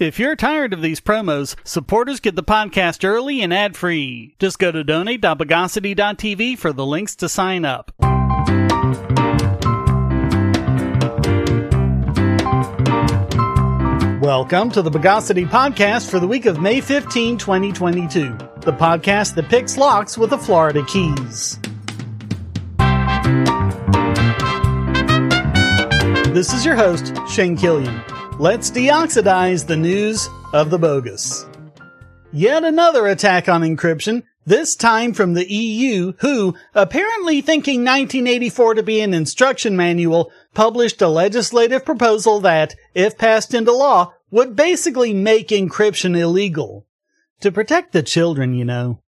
If you're tired of these promos, supporters get the podcast early and ad-free. Just go to donate.bogosity.tv for the links to sign up. Welcome to the Bogosity Podcast for the week of May 15, 2022. The podcast that picks locks with the Florida Keys. This is your host, Shane Killian. Let's deoxidize the news of the bogus. Yet another attack on encryption, this time from the EU, who, apparently thinking 1984 to be an instruction manual, published a legislative proposal that, if passed into law, would basically make encryption illegal. To protect the children, you know.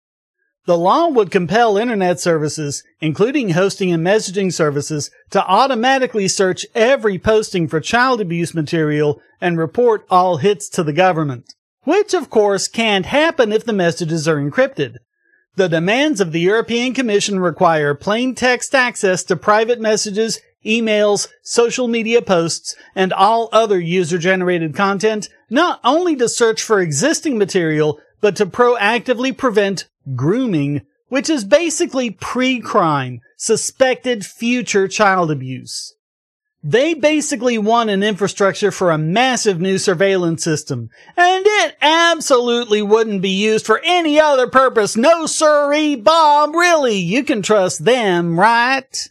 The law would compel internet services, including hosting and messaging services, to automatically search every posting for child abuse material and report all hits to the government. Which, of course, can't happen if the messages are encrypted. The demands of the European Commission require plain text access to private messages, emails, social media posts, and all other user-generated content, not only to search for existing material, but to proactively prevent grooming, which is basically pre-crime, suspected future child abuse. They basically want an infrastructure for a massive new surveillance system, and it absolutely wouldn't be used for any other purpose. No siree, Bob, really, you can trust them, right?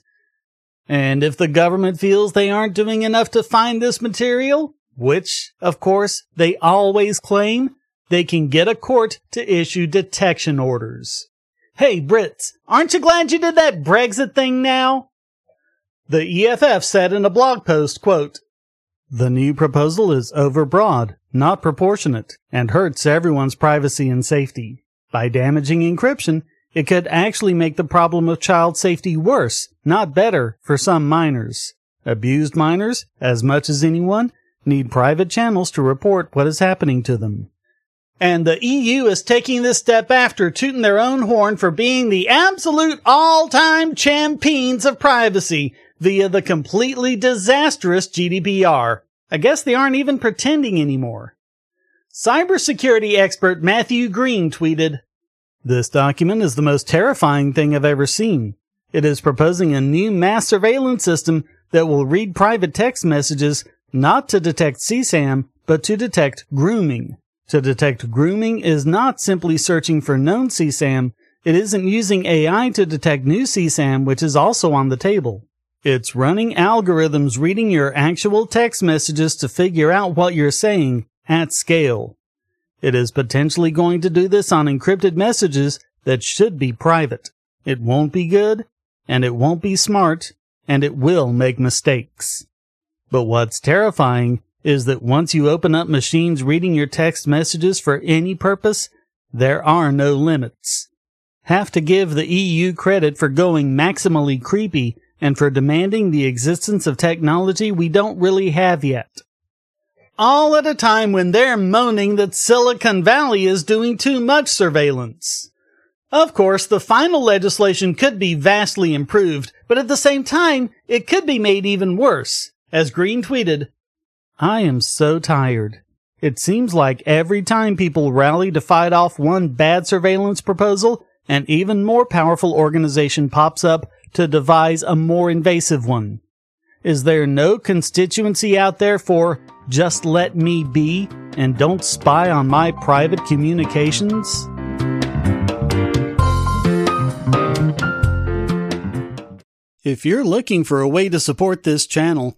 And if the government feels they aren't doing enough to find this material, which, of course, they always claim, they can get a court to issue detection orders. Hey, Brits, aren't you glad you did that Brexit thing now? The EFF said in a blog post, quote, "The new proposal is overbroad, not proportionate, and hurts everyone's privacy and safety. By damaging encryption, it could actually make the problem of child safety worse, not better, for some minors. Abused minors, as much as anyone, need private channels to report what is happening to them." And the EU is taking this step after tooting their own horn for being the absolute all-time champions of privacy via the completely disastrous GDPR. I guess they aren't even pretending anymore. Cybersecurity expert Matthew Green tweeted, "This document is the most terrifying thing I've ever seen. It is proposing a new mass surveillance system that will read private text messages not to detect CSAM, but to detect grooming. To detect grooming is not simply searching for known CSAM, it isn't using AI to detect new CSAM, which is also on the table. It's running algorithms reading your actual text messages to figure out what you're saying, at scale. It is potentially going to do this on encrypted messages that should be private. It won't be good, and it won't be smart, and it will make mistakes. But what's terrifying is that once you open up machines reading your text messages for any purpose, there are no limits. Have to give the EU credit for going maximally creepy and for demanding the existence of technology we don't really have yet." All at a time when they're moaning that Silicon Valley is doing too much surveillance. Of course, the final legislation could be vastly improved, but at the same time, it could be made even worse. As Green tweeted, "I am so tired. It seems like every time people rally to fight off one bad surveillance proposal, an even more powerful organization pops up to devise a more invasive one. Is there no constituency out there for just let me be and don't spy on my private communications?" If you're looking for a way to support this channel,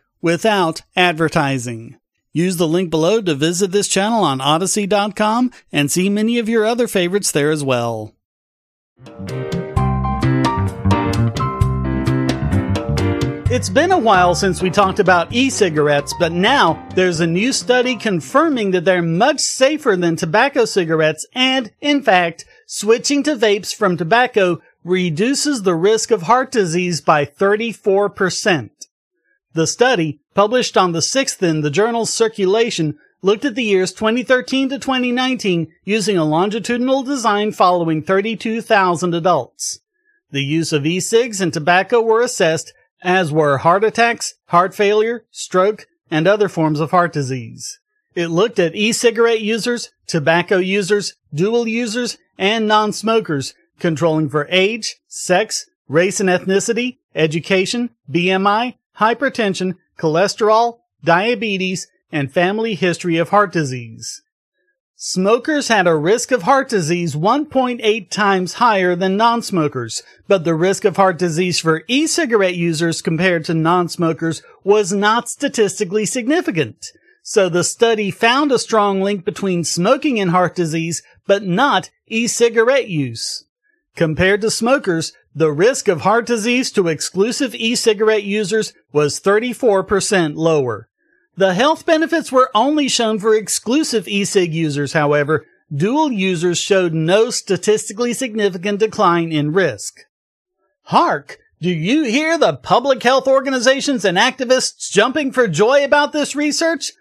without advertising. Use the link below to visit this channel on Odyssey.com and see many of your other favorites there as well. It's been a while since we talked about e-cigarettes, but now there's a new study confirming that they're much safer than tobacco cigarettes and, in fact, switching to vapes from tobacco reduces the risk of heart disease by 34%. The study, published on the 6th in the journal Circulation, looked at the years 2013 to 2019 using a longitudinal design following 32,000 adults. The use of e-cigs and tobacco were assessed, as were heart attacks, heart failure, stroke, and other forms of heart disease. It looked at e-cigarette users, tobacco users, dual users, and non-smokers, controlling for age, sex, race and ethnicity, education, BMI, hypertension, cholesterol, diabetes, and family history of heart disease. Smokers had a risk of heart disease 1.8 times higher than non-smokers, but the risk of heart disease for e-cigarette users compared to non-smokers was not statistically significant. So the study found a strong link between smoking and heart disease, but not e-cigarette use. Compared to smokers, the risk of heart disease to exclusive e-cigarette users was 34% lower. The health benefits were only shown for exclusive e-cig users, however. Dual users showed no statistically significant decline in risk. Hark! Do you hear the public health organizations and activists jumping for joy about this research?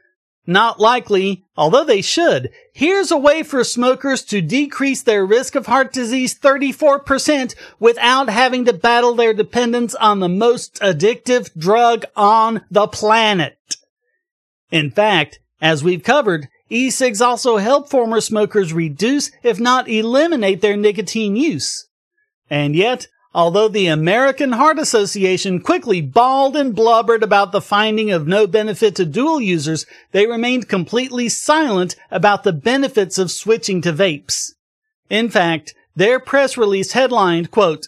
Not likely, although they should. Here's a way for smokers to decrease their risk of heart disease 34% without having to battle their dependence on the most addictive drug on the planet. In fact, as we've covered, e-cigs also help former smokers reduce, if not eliminate, their nicotine use. And yet, although the American Heart Association quickly bawled and blubbered about the finding of no benefit to dual users, they remained completely silent about the benefits of switching to vapes. In fact, their press release headlined, quote,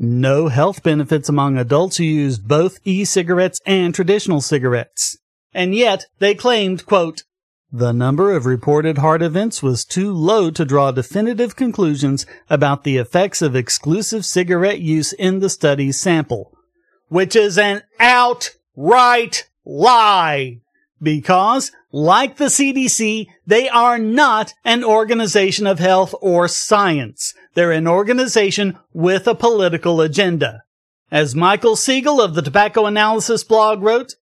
"No health benefits among adults who use both e-cigarettes and traditional cigarettes." And yet, they claimed, quote, "The number of reported heart events was too low to draw definitive conclusions about the effects of exclusive cigarette use in the study's sample." Which is an outright lie! Because, like the CDC, they are not an organization of health or science. They're an organization with a political agenda. As Michael Siegel of the Tobacco Analysis blog wrote,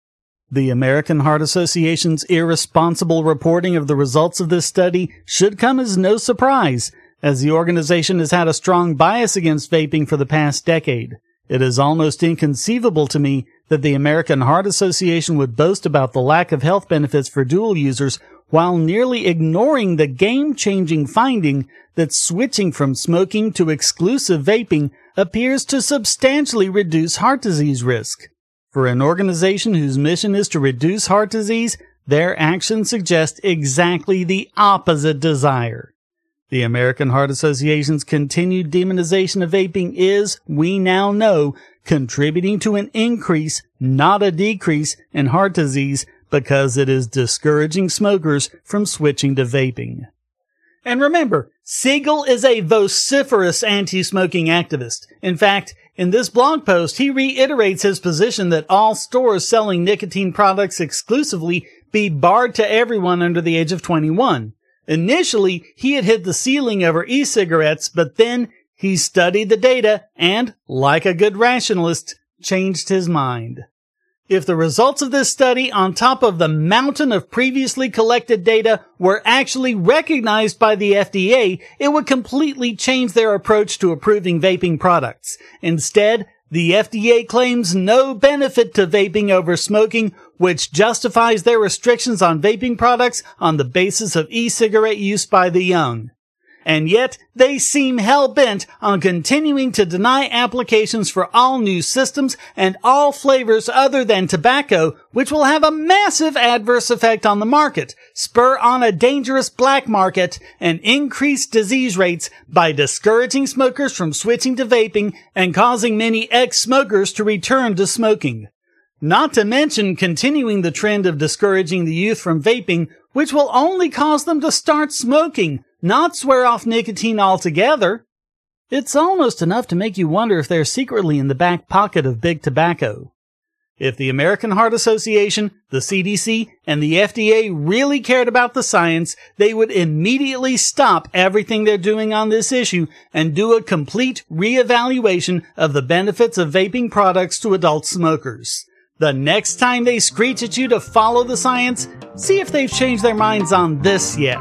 "The American Heart Association's irresponsible reporting of the results of this study should come as no surprise, as the organization has had a strong bias against vaping for the past decade. It is almost inconceivable to me that the American Heart Association would boast about the lack of health benefits for dual users while nearly ignoring the game-changing finding that switching from smoking to exclusive vaping appears to substantially reduce heart disease risk. For an organization whose mission is to reduce heart disease, their actions suggest exactly the opposite desire. The American Heart Association's continued demonization of vaping is, we now know, contributing to an increase, not a decrease, in heart disease because it is discouraging smokers from switching to vaping." And remember, Siegel is a vociferous anti-smoking activist. In fact, in this blog post, he reiterates his position that all stores selling nicotine products exclusively be barred to everyone under the age of 21. Initially, he had hit the ceiling over e-cigarettes, but then he studied the data and, like a good rationalist, changed his mind. If the results of this study, on top of the mountain of previously collected data, were actually recognized by the FDA, it would completely change their approach to approving vaping products. Instead, the FDA claims no benefit to vaping over smoking, which justifies their restrictions on vaping products on the basis of e-cigarette use by the young. And yet, they seem hell-bent on continuing to deny applications for all new systems and all flavors other than tobacco, which will have a massive adverse effect on the market, spur on a dangerous black market, and increase disease rates by discouraging smokers from switching to vaping and causing many ex-smokers to return to smoking. Not to mention continuing the trend of discouraging the youth from vaping, which will only cause them to start smoking, not swear off nicotine altogether. It's almost enough to make you wonder if they're secretly in the back pocket of big tobacco. If the American Heart Association, the CDC, and the FDA really cared about the science, they would immediately stop everything they're doing on this issue and do a complete reevaluation of the benefits of vaping products to adult smokers. The next time they screech at you to follow the science, see if they've changed their minds on this yet.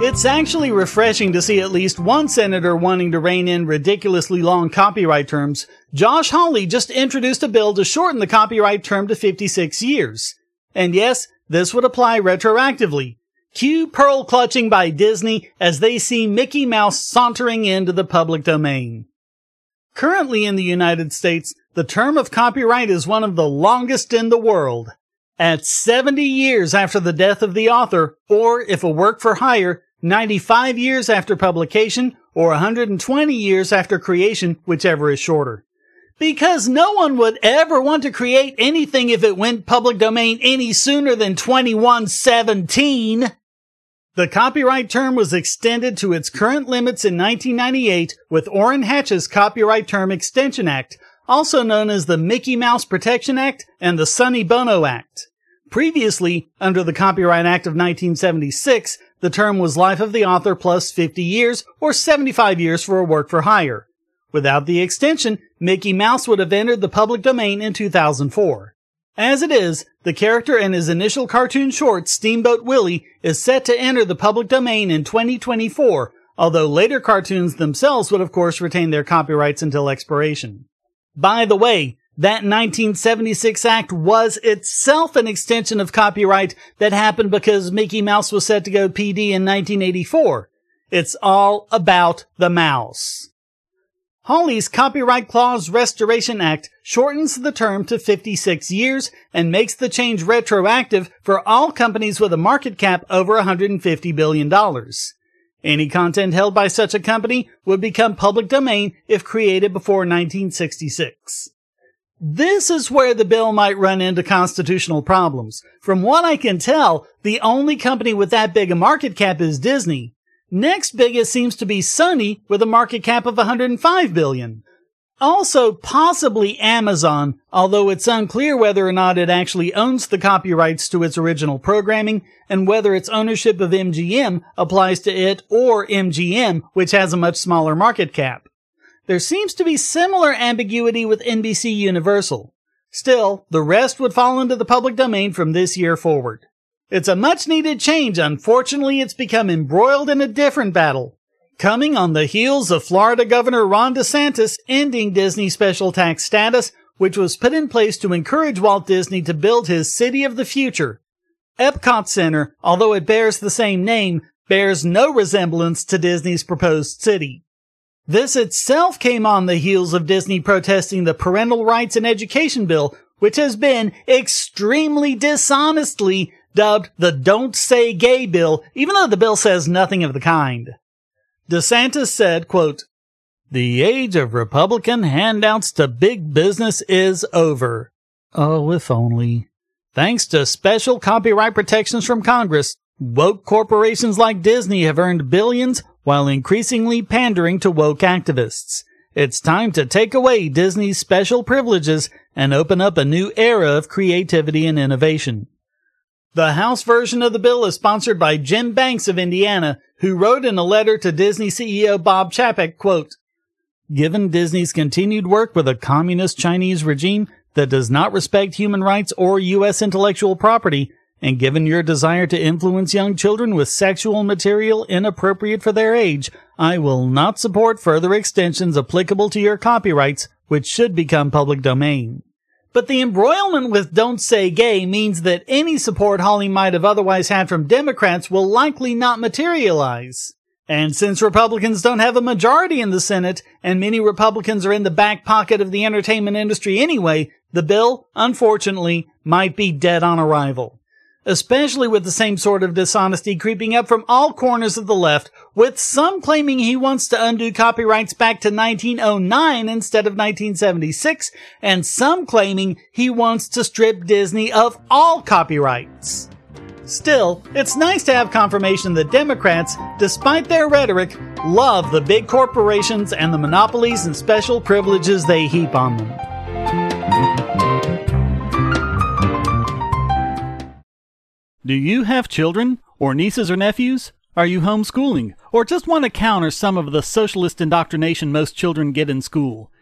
It's actually refreshing to see at least one senator wanting to rein in ridiculously long copyright terms. Josh Hawley just introduced a bill to shorten the copyright term to 56 years. And yes, this would apply retroactively. Cue pearl clutching by Disney as they see Mickey Mouse sauntering into the public domain. Currently in the United States, the term of copyright is one of the longest in the world. At 70 years after the death of the author, or if a work for hire, 95 years after publication, or 120 years after creation, whichever is shorter. Because no one would ever want to create anything if it went public domain any sooner than 2117. The copyright term was extended to its current limits in 1998 with Orrin Hatch's Copyright Term Extension Act, also known as the Mickey Mouse Protection Act and the Sonny Bono Act. Previously, under the Copyright Act of 1976, the term was life of the author plus 50 years or 75 years for a work for hire. Without the extension, Mickey Mouse would have entered the public domain in 2004. As it is, the character in his initial cartoon short, Steamboat Willie, is set to enter the public domain in 2024, although later cartoons themselves would of course retain their copyrights until expiration. By the way, that 1976 act was itself an extension of copyright that happened because Mickey Mouse was set to go PD in 1984. It's all about the mouse. Hawley's Copyright Clause Restoration Act shortens the term to 56 years and makes the change retroactive for all companies with a market cap over $150 billion. Any content held by such a company would become public domain if created before 1966. This is where the bill might run into constitutional problems. From what I can tell, the only company with that big a market cap is Disney. Next biggest seems to be Sony with a market cap of $105 billion. Also possibly Amazon, although it's unclear whether or not it actually owns the copyrights to its original programming and whether its ownership of MGM applies to it or MGM, which has a much smaller market cap. There seems to be similar ambiguity with NBC Universal. Still, the rest would fall into the public domain from this year forward. It's a much-needed change. Unfortunately, it's become embroiled in a different battle, coming on the heels of Florida Governor Ron DeSantis ending Disney special tax status, which was put in place to encourage Walt Disney to build his City of the Future. Epcot Center, although it bears the same name, bears no resemblance to Disney's proposed city. This itself came on the heels of Disney protesting the Parental Rights and Education Bill, which has been extremely dishonestly dubbed the Don't Say Gay Bill, even though the bill says nothing of the kind. DeSantis said, quote, "The age of Republican handouts to big business is over." Oh, if only. Thanks to special copyright protections from Congress, woke corporations like Disney have earned billions while increasingly pandering to woke activists. It's time to take away Disney's special privileges and open up a new era of creativity and innovation. The House version of the bill is sponsored by Jim Banks of Indiana, who wrote in a letter to Disney CEO Bob Chapek, quote, "Given Disney's continued work with a communist Chinese regime that does not respect human rights or U.S. intellectual property, and given your desire to influence young children with sexual material inappropriate for their age, I will not support further extensions applicable to your copyrights, which should become public domain." But the embroilment with Don't Say Gay means that any support Hawley might have otherwise had from Democrats will likely not materialize. And since Republicans don't have a majority in the Senate, and many Republicans are in the back pocket of the entertainment industry anyway, the bill, unfortunately, might be dead on arrival. Especially with the same sort of dishonesty creeping up from all corners of the left, with some claiming he wants to undo copyrights back to 1909 instead of 1976, and some claiming he wants to strip Disney of all copyrights. Still, it's nice to have confirmation that Democrats, despite their rhetoric, love the big corporations and the monopolies and special privileges they heap on them. Do you have children, or nieces or nephews? Are you homeschooling, or just want to counter some of the socialist indoctrination most children get in school?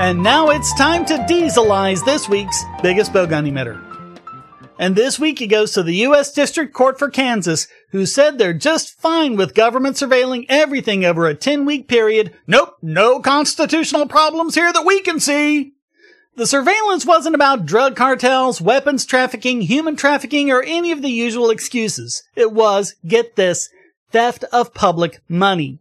And now it's time to dieselize this week's biggest bogon emitter. And this week it goes to the U.S. District Court for Kansas, who said they're just fine with government surveilling everything over a 10-week period. Nope, no constitutional problems here that we can see. The surveillance wasn't about drug cartels, weapons trafficking, human trafficking, or any of the usual excuses. It was, get this, theft of public money.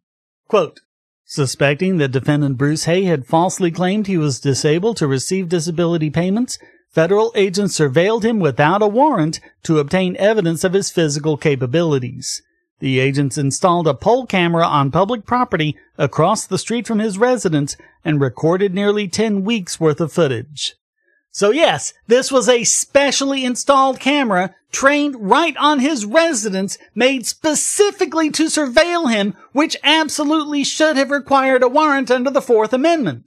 Quote, "Suspecting that defendant Bruce Hay had falsely claimed he was disabled to receive disability payments, federal agents surveilled him without a warrant to obtain evidence of his physical capabilities. The agents installed a pole camera on public property across the street from his residence and recorded nearly 10 weeks worth of footage." So yes, this was a specially installed camera trained right on his residence, made specifically to surveil him, which absolutely should have required a warrant under the Fourth Amendment.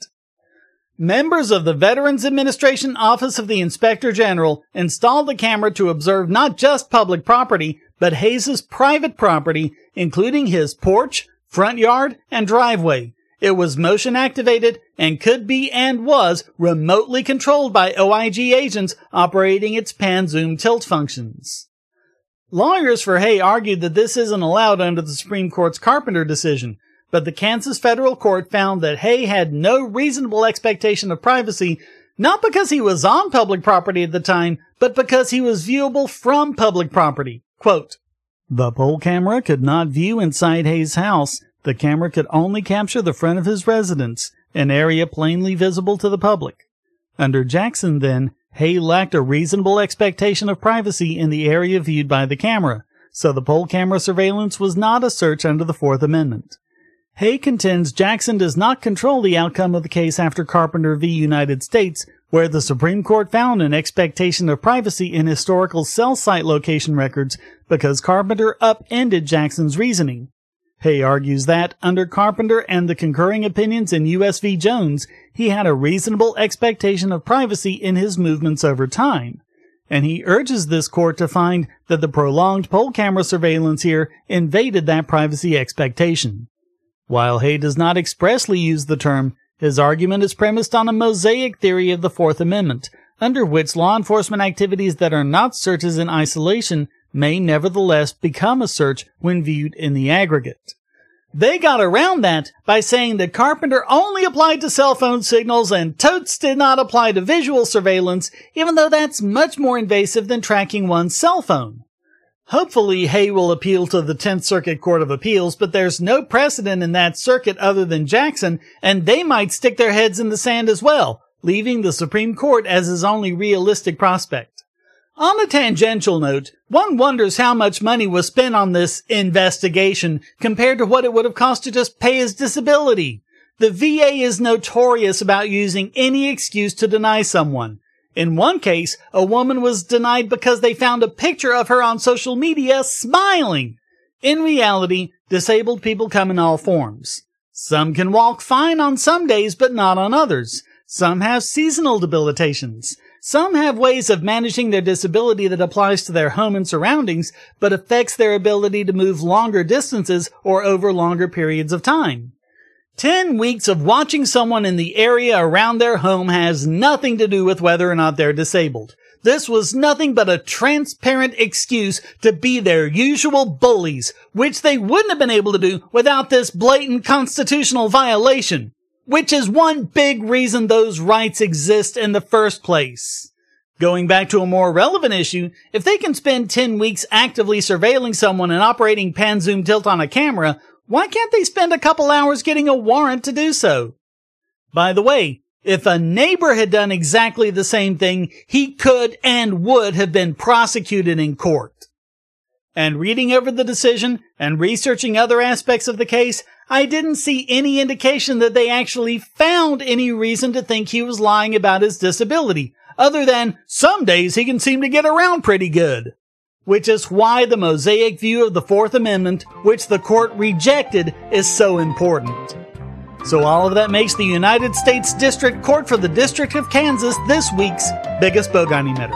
Members of the Veterans Administration Office of the Inspector General installed the camera to observe not just public property, but Hayes' private property, including his porch, front yard, and driveway. It was motion-activated and could be and was remotely controlled by OIG agents operating its pan-zoom-tilt functions. Lawyers for Hay argued that this isn't allowed under the Supreme Court's Carpenter decision, but the Kansas federal court found that Hay had no reasonable expectation of privacy, not because he was on public property at the time, but because he was viewable from public property. Quote, "The pole camera could not view inside Hay's house. The camera could only capture the front of his residence, an area plainly visible to the public. Under Jackson, then, Hay lacked a reasonable expectation of privacy in the area viewed by the camera, so the pole camera surveillance was not a search under the Fourth Amendment. Hay contends Jackson does not control the outcome of the case after Carpenter v. United States, where the Supreme Court found an expectation of privacy in historical cell site location records because Carpenter upended Jackson's reasoning. Hay argues that, under Carpenter and the concurring opinions in U.S. v. Jones, he had a reasonable expectation of privacy in his movements over time. And he urges this court to find that the prolonged poll camera surveillance here invaded that privacy expectation. While Hay does not expressly use the term, his argument is premised on a mosaic theory of the Fourth Amendment, under which law enforcement activities that are not searches in isolation may nevertheless become a search when viewed in the aggregate. They got around that by saying that Carpenter only applied to cell phone signals and totes did not apply to visual surveillance, even though that's much more invasive than tracking one's cell phone. Hopefully, Hay will appeal to the 10th Circuit Court of Appeals, but there's no precedent in that circuit other than Jackson, and they might stick their heads in the sand as well, leaving the Supreme Court as his only realistic prospect. On a tangential note, one wonders how much money was spent on this investigation compared to what it would have cost to just pay his disability. The VA is notorious about using any excuse to deny someone. In one case, a woman was denied because they found a picture of her on social media smiling. In reality, disabled people come in all forms. Some can walk fine on some days, but not on others. Some have seasonal debilitations. Some have ways of managing their disability that applies to their home and surroundings, but affects their ability to move longer distances or over longer periods of time. 10 weeks of watching someone in the area around their home has nothing to do with whether or not they're disabled. This was nothing but a transparent excuse to be their usual bullies, which they wouldn't have been able to do without this blatant constitutional violation, which is one big reason those rights exist in the first place. Going back to a more relevant issue, if they can spend 10 weeks actively surveilling someone and operating pan, zoom, tilt on a camera, why can't they spend a couple hours getting a warrant to do so? By the way, if a neighbor had done exactly the same thing, he could and would have been prosecuted in court. And reading over the decision and researching other aspects of the case, I didn't see any indication that they actually found any reason to think he was lying about his disability, other than some days he can seem to get around pretty good. Which is why the mosaic view of the Fourth Amendment, which the court rejected, is so important. So all of that makes the United States District Court for the District of Kansas this week's biggest bogon emitter.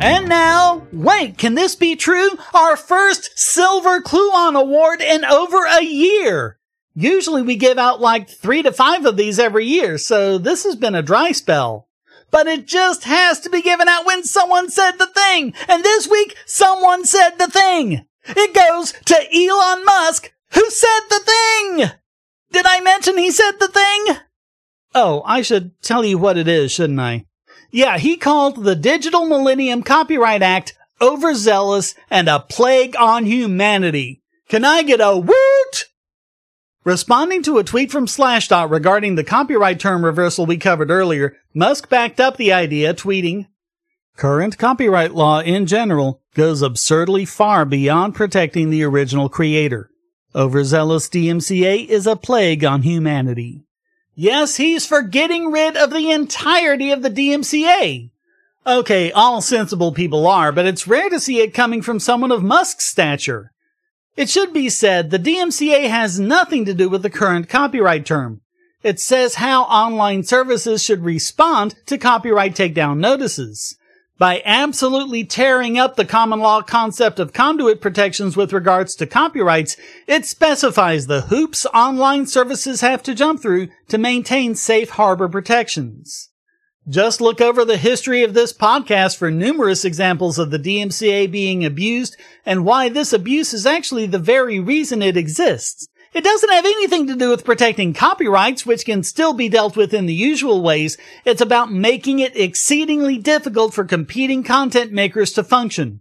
And now, wait, can this be true? Our first Silver Cluon Award in over a year! Usually we give out like 3 to 5 of these every year, so this has been a dry spell. But it just has to be given out when someone said the thing! And this week, someone said the thing! It goes to Elon Musk, who said the thing! Did I mention he said the thing? Oh, I should tell you what it is, shouldn't I? Yeah, he called the Digital Millennium Copyright Act overzealous and a plague on humanity. Can I get a woot? Responding to a tweet from Slashdot regarding the copyright term reversal we covered earlier, Musk backed up the idea, tweeting, "Current copyright law in general goes absurdly far beyond protecting the original creator. Overzealous DMCA is a plague on humanity." Yes, he's for getting rid of the entirety of the DMCA. Okay, all sensible people are, but it's rare to see it coming from someone of Musk's stature. It should be said, the DMCA has nothing to do with the current copyright term. It says how online services should respond to copyright takedown notices. By absolutely tearing up the common law concept of conduit protections with regards to copyrights, it specifies the hoops online services have to jump through to maintain safe harbor protections. Just look over the history of this podcast for numerous examples of the DMCA being abused and why this abuse is actually the very reason it exists. It doesn't have anything to do with protecting copyrights, which can still be dealt with in the usual ways. It's about making it exceedingly difficult for competing content makers to function.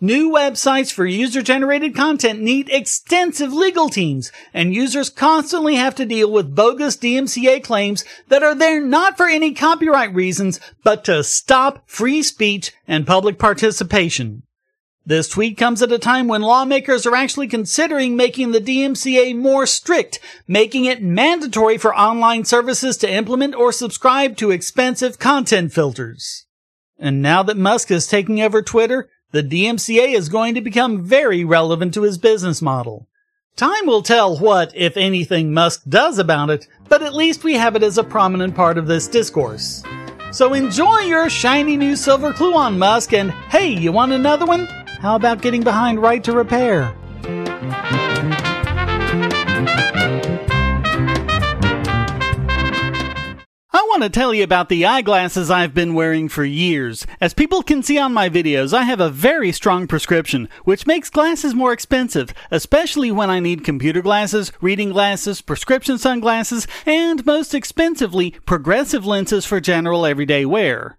New websites for user-generated content need extensive legal teams, and users constantly have to deal with bogus DMCA claims that are there not for any copyright reasons, but to stop free speech and public participation. This tweet comes at a time when lawmakers are actually considering making the DMCA more strict, making it mandatory for online services to implement or subscribe to expensive content filters. And now that Musk is taking over Twitter, the DMCA is going to become very relevant to his business model. Time will tell what, if anything, Musk does about it, but at least we have it as a prominent part of this discourse. So enjoy your shiny new silver clue on Musk, and hey, you want another one? How about getting behind right to repair? I want to tell you about the eyeglasses I've been wearing for years. As people can see on my videos, I have a very strong prescription, which makes glasses more expensive, especially when I need computer glasses, reading glasses, prescription sunglasses, and most expensively, progressive lenses for general everyday wear.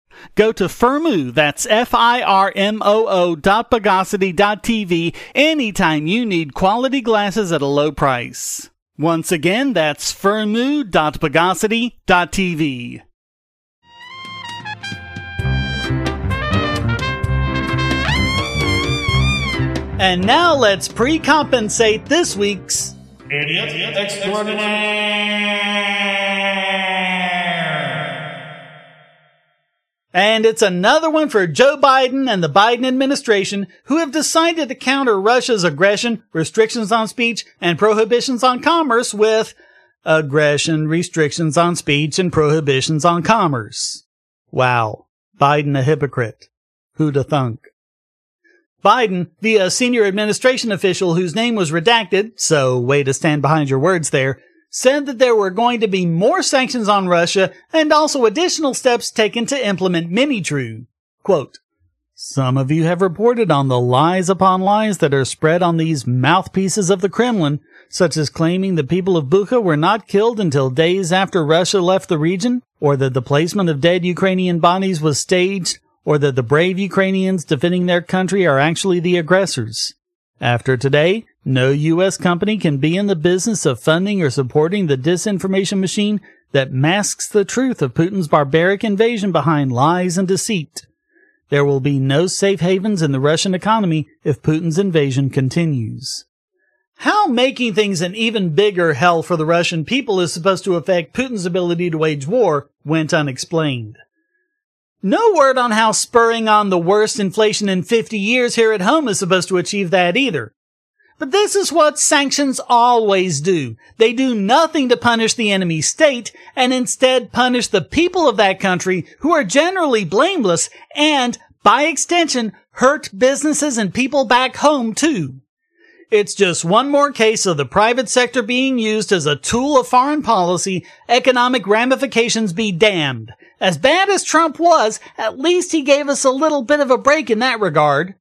Go to Firmoo, that's FIRMOO.bogosity.tv anytime you need quality glasses at a low price. Once again, that's Firmoo.bogosity.tv. And now let's pre-compensate this week's Idiot Extraordinaire. And it's another one for Joe Biden and the Biden administration, who have decided to counter Russia's aggression, restrictions on speech, and prohibitions on commerce with aggression, restrictions on speech, and prohibitions on commerce. Wow. Biden a hypocrite. Who'da thunk? Biden, via a senior administration official whose name was redacted, so way to stand behind your words there, said that there were going to be more sanctions on Russia and also additional steps taken to implement Minitrue. Quote, "Some of you have reported on the lies upon lies that are spread on these mouthpieces of the Kremlin, such as claiming the people of Bucha were not killed until days after Russia left the region, or that the placement of dead Ukrainian bodies was staged, or that the brave Ukrainians defending their country are actually the aggressors. After today, no U.S. company can be in the business of funding or supporting the disinformation machine that masks the truth of Putin's barbaric invasion behind lies and deceit. There will be no safe havens in the Russian economy if Putin's invasion continues." How making things an even bigger hell for the Russian people is supposed to affect Putin's ability to wage war went unexplained. No word on how spurring on the worst inflation in 50 years here at home is supposed to achieve that either. But this is what sanctions always do. They do nothing to punish the enemy state, and instead punish the people of that country who are generally blameless and, by extension, hurt businesses and people back home too. It's just one more case of the private sector being used as a tool of foreign policy, economic ramifications be damned. As bad as Trump was, at least he gave us a little bit of a break in that regard.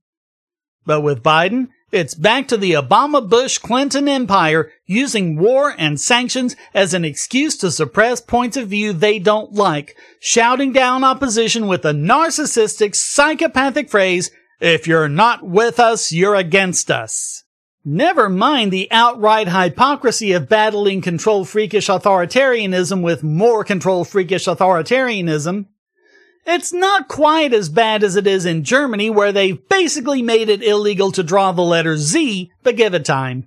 But with Biden, it's back to the Obama-Bush-Clinton empire, using war and sanctions as an excuse to suppress points of view they don't like, shouting down opposition with a narcissistic, psychopathic phrase, "If you're not with us, you're against us." Never mind the outright hypocrisy of battling control-freakish authoritarianism with more control-freakish authoritarianism. It's not quite as bad as it is in Germany, where they've basically made it illegal to draw the letter Z, but give it time.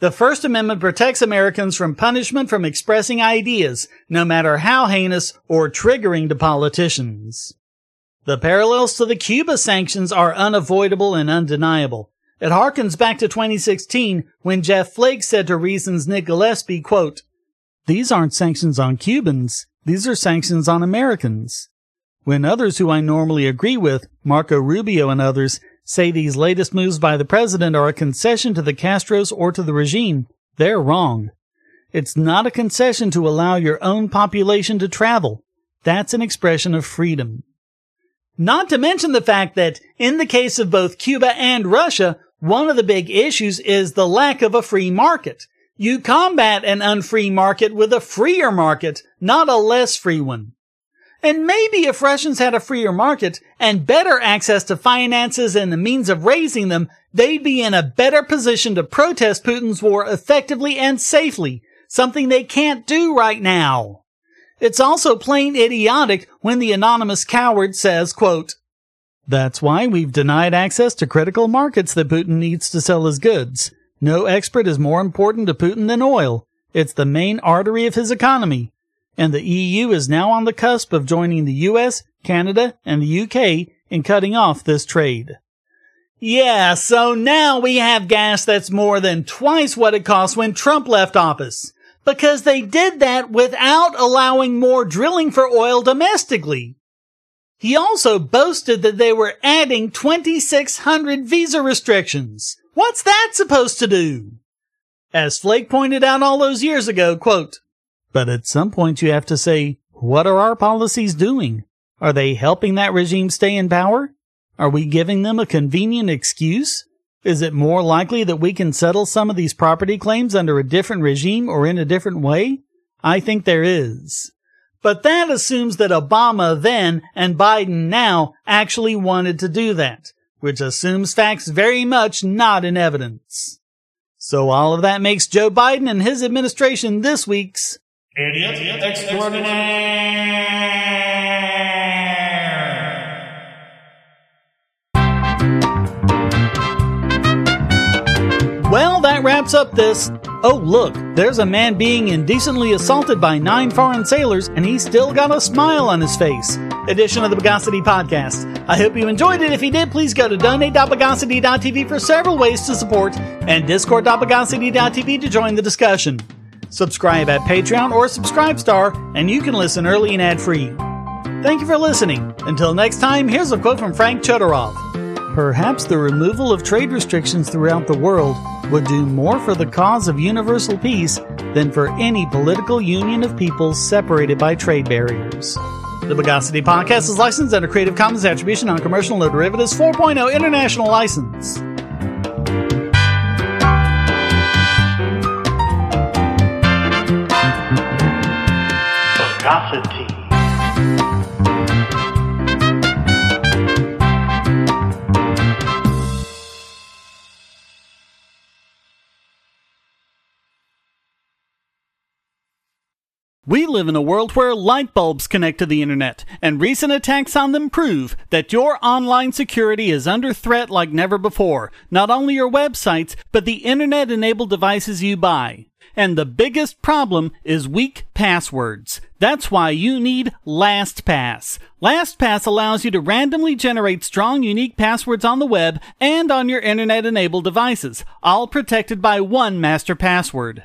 The First Amendment protects Americans from punishment from expressing ideas, no matter how heinous or triggering to politicians. The parallels to the Cuba sanctions are unavoidable and undeniable. It harkens back to 2016, when Jeff Flake said to Reason's Nick Gillespie, quote, "These aren't sanctions on Cubans, these are sanctions on Americans. When others who I normally agree with, Marco Rubio and others, say these latest moves by the president are a concession to the Castros or to the regime, they're wrong. It's not a concession to allow your own population to travel. That's an expression of freedom. Not to mention the fact that, in the case of both Cuba and Russia, one of the big issues is the lack of a free market. You combat an unfree market with a freer market, not a less free one. And maybe if Russians had a freer market and better access to finances and the means of raising them, they'd be in a better position to protest Putin's war effectively and safely, something they can't do right now. It's also plain idiotic when the anonymous coward says, quote, "That's why we've denied access to critical markets that Putin needs to sell his goods. No export is more important to Putin than oil. It's the main artery of his economy. And the EU is now on the cusp of joining the US, Canada, and the UK in cutting off this trade." Yeah, so now we have gas that's more than twice what it cost when Trump left office, because they did that without allowing more drilling for oil domestically. He also boasted that they were adding 2,600 visa restrictions. What's that supposed to do? As Flake pointed out all those years ago, quote, "But at some point you have to say, what are our policies doing? Are they helping that regime stay in power? Are we giving them a convenient excuse? Is it more likely that we can settle some of these property claims under a different regime or in a different way? I think there is." But that assumes that Obama then and Biden now actually wanted to do that, which assumes facts very much not in evidence. So all of that makes Joe Biden and his administration this week's Idiot Extraordinaire! Well, that wraps up this. Oh look, there's a man being indecently assaulted by 9 foreign sailors and he's still got a smile on his face. Edition of the Bogosity Podcast. I hope you enjoyed it. If you did, please go to donate.bogosity.tv for several ways to support and discord.bogosity.tv to join the discussion. Subscribe at Patreon or Subscribestar, and you can listen early and ad-free. Thank you for listening. Until next time, here's a quote from Frank Chodorov. "Perhaps the removal of trade restrictions throughout the world would do more for the cause of universal peace than for any political union of peoples separated by trade barriers." The Bogosity Podcast is licensed under Creative Commons Attribution Non-Commercial No Derivatives 4.0 International License. Bogosity. We live in a world where light bulbs connect to the internet, and recent attacks on them prove that your online security is under threat like never before. Not only your websites, but the internet-enabled devices you buy. And the biggest problem is weak passwords. That's why you need LastPass. LastPass allows you to randomly generate strong, unique passwords on the web and on your internet-enabled devices, all protected by one master password.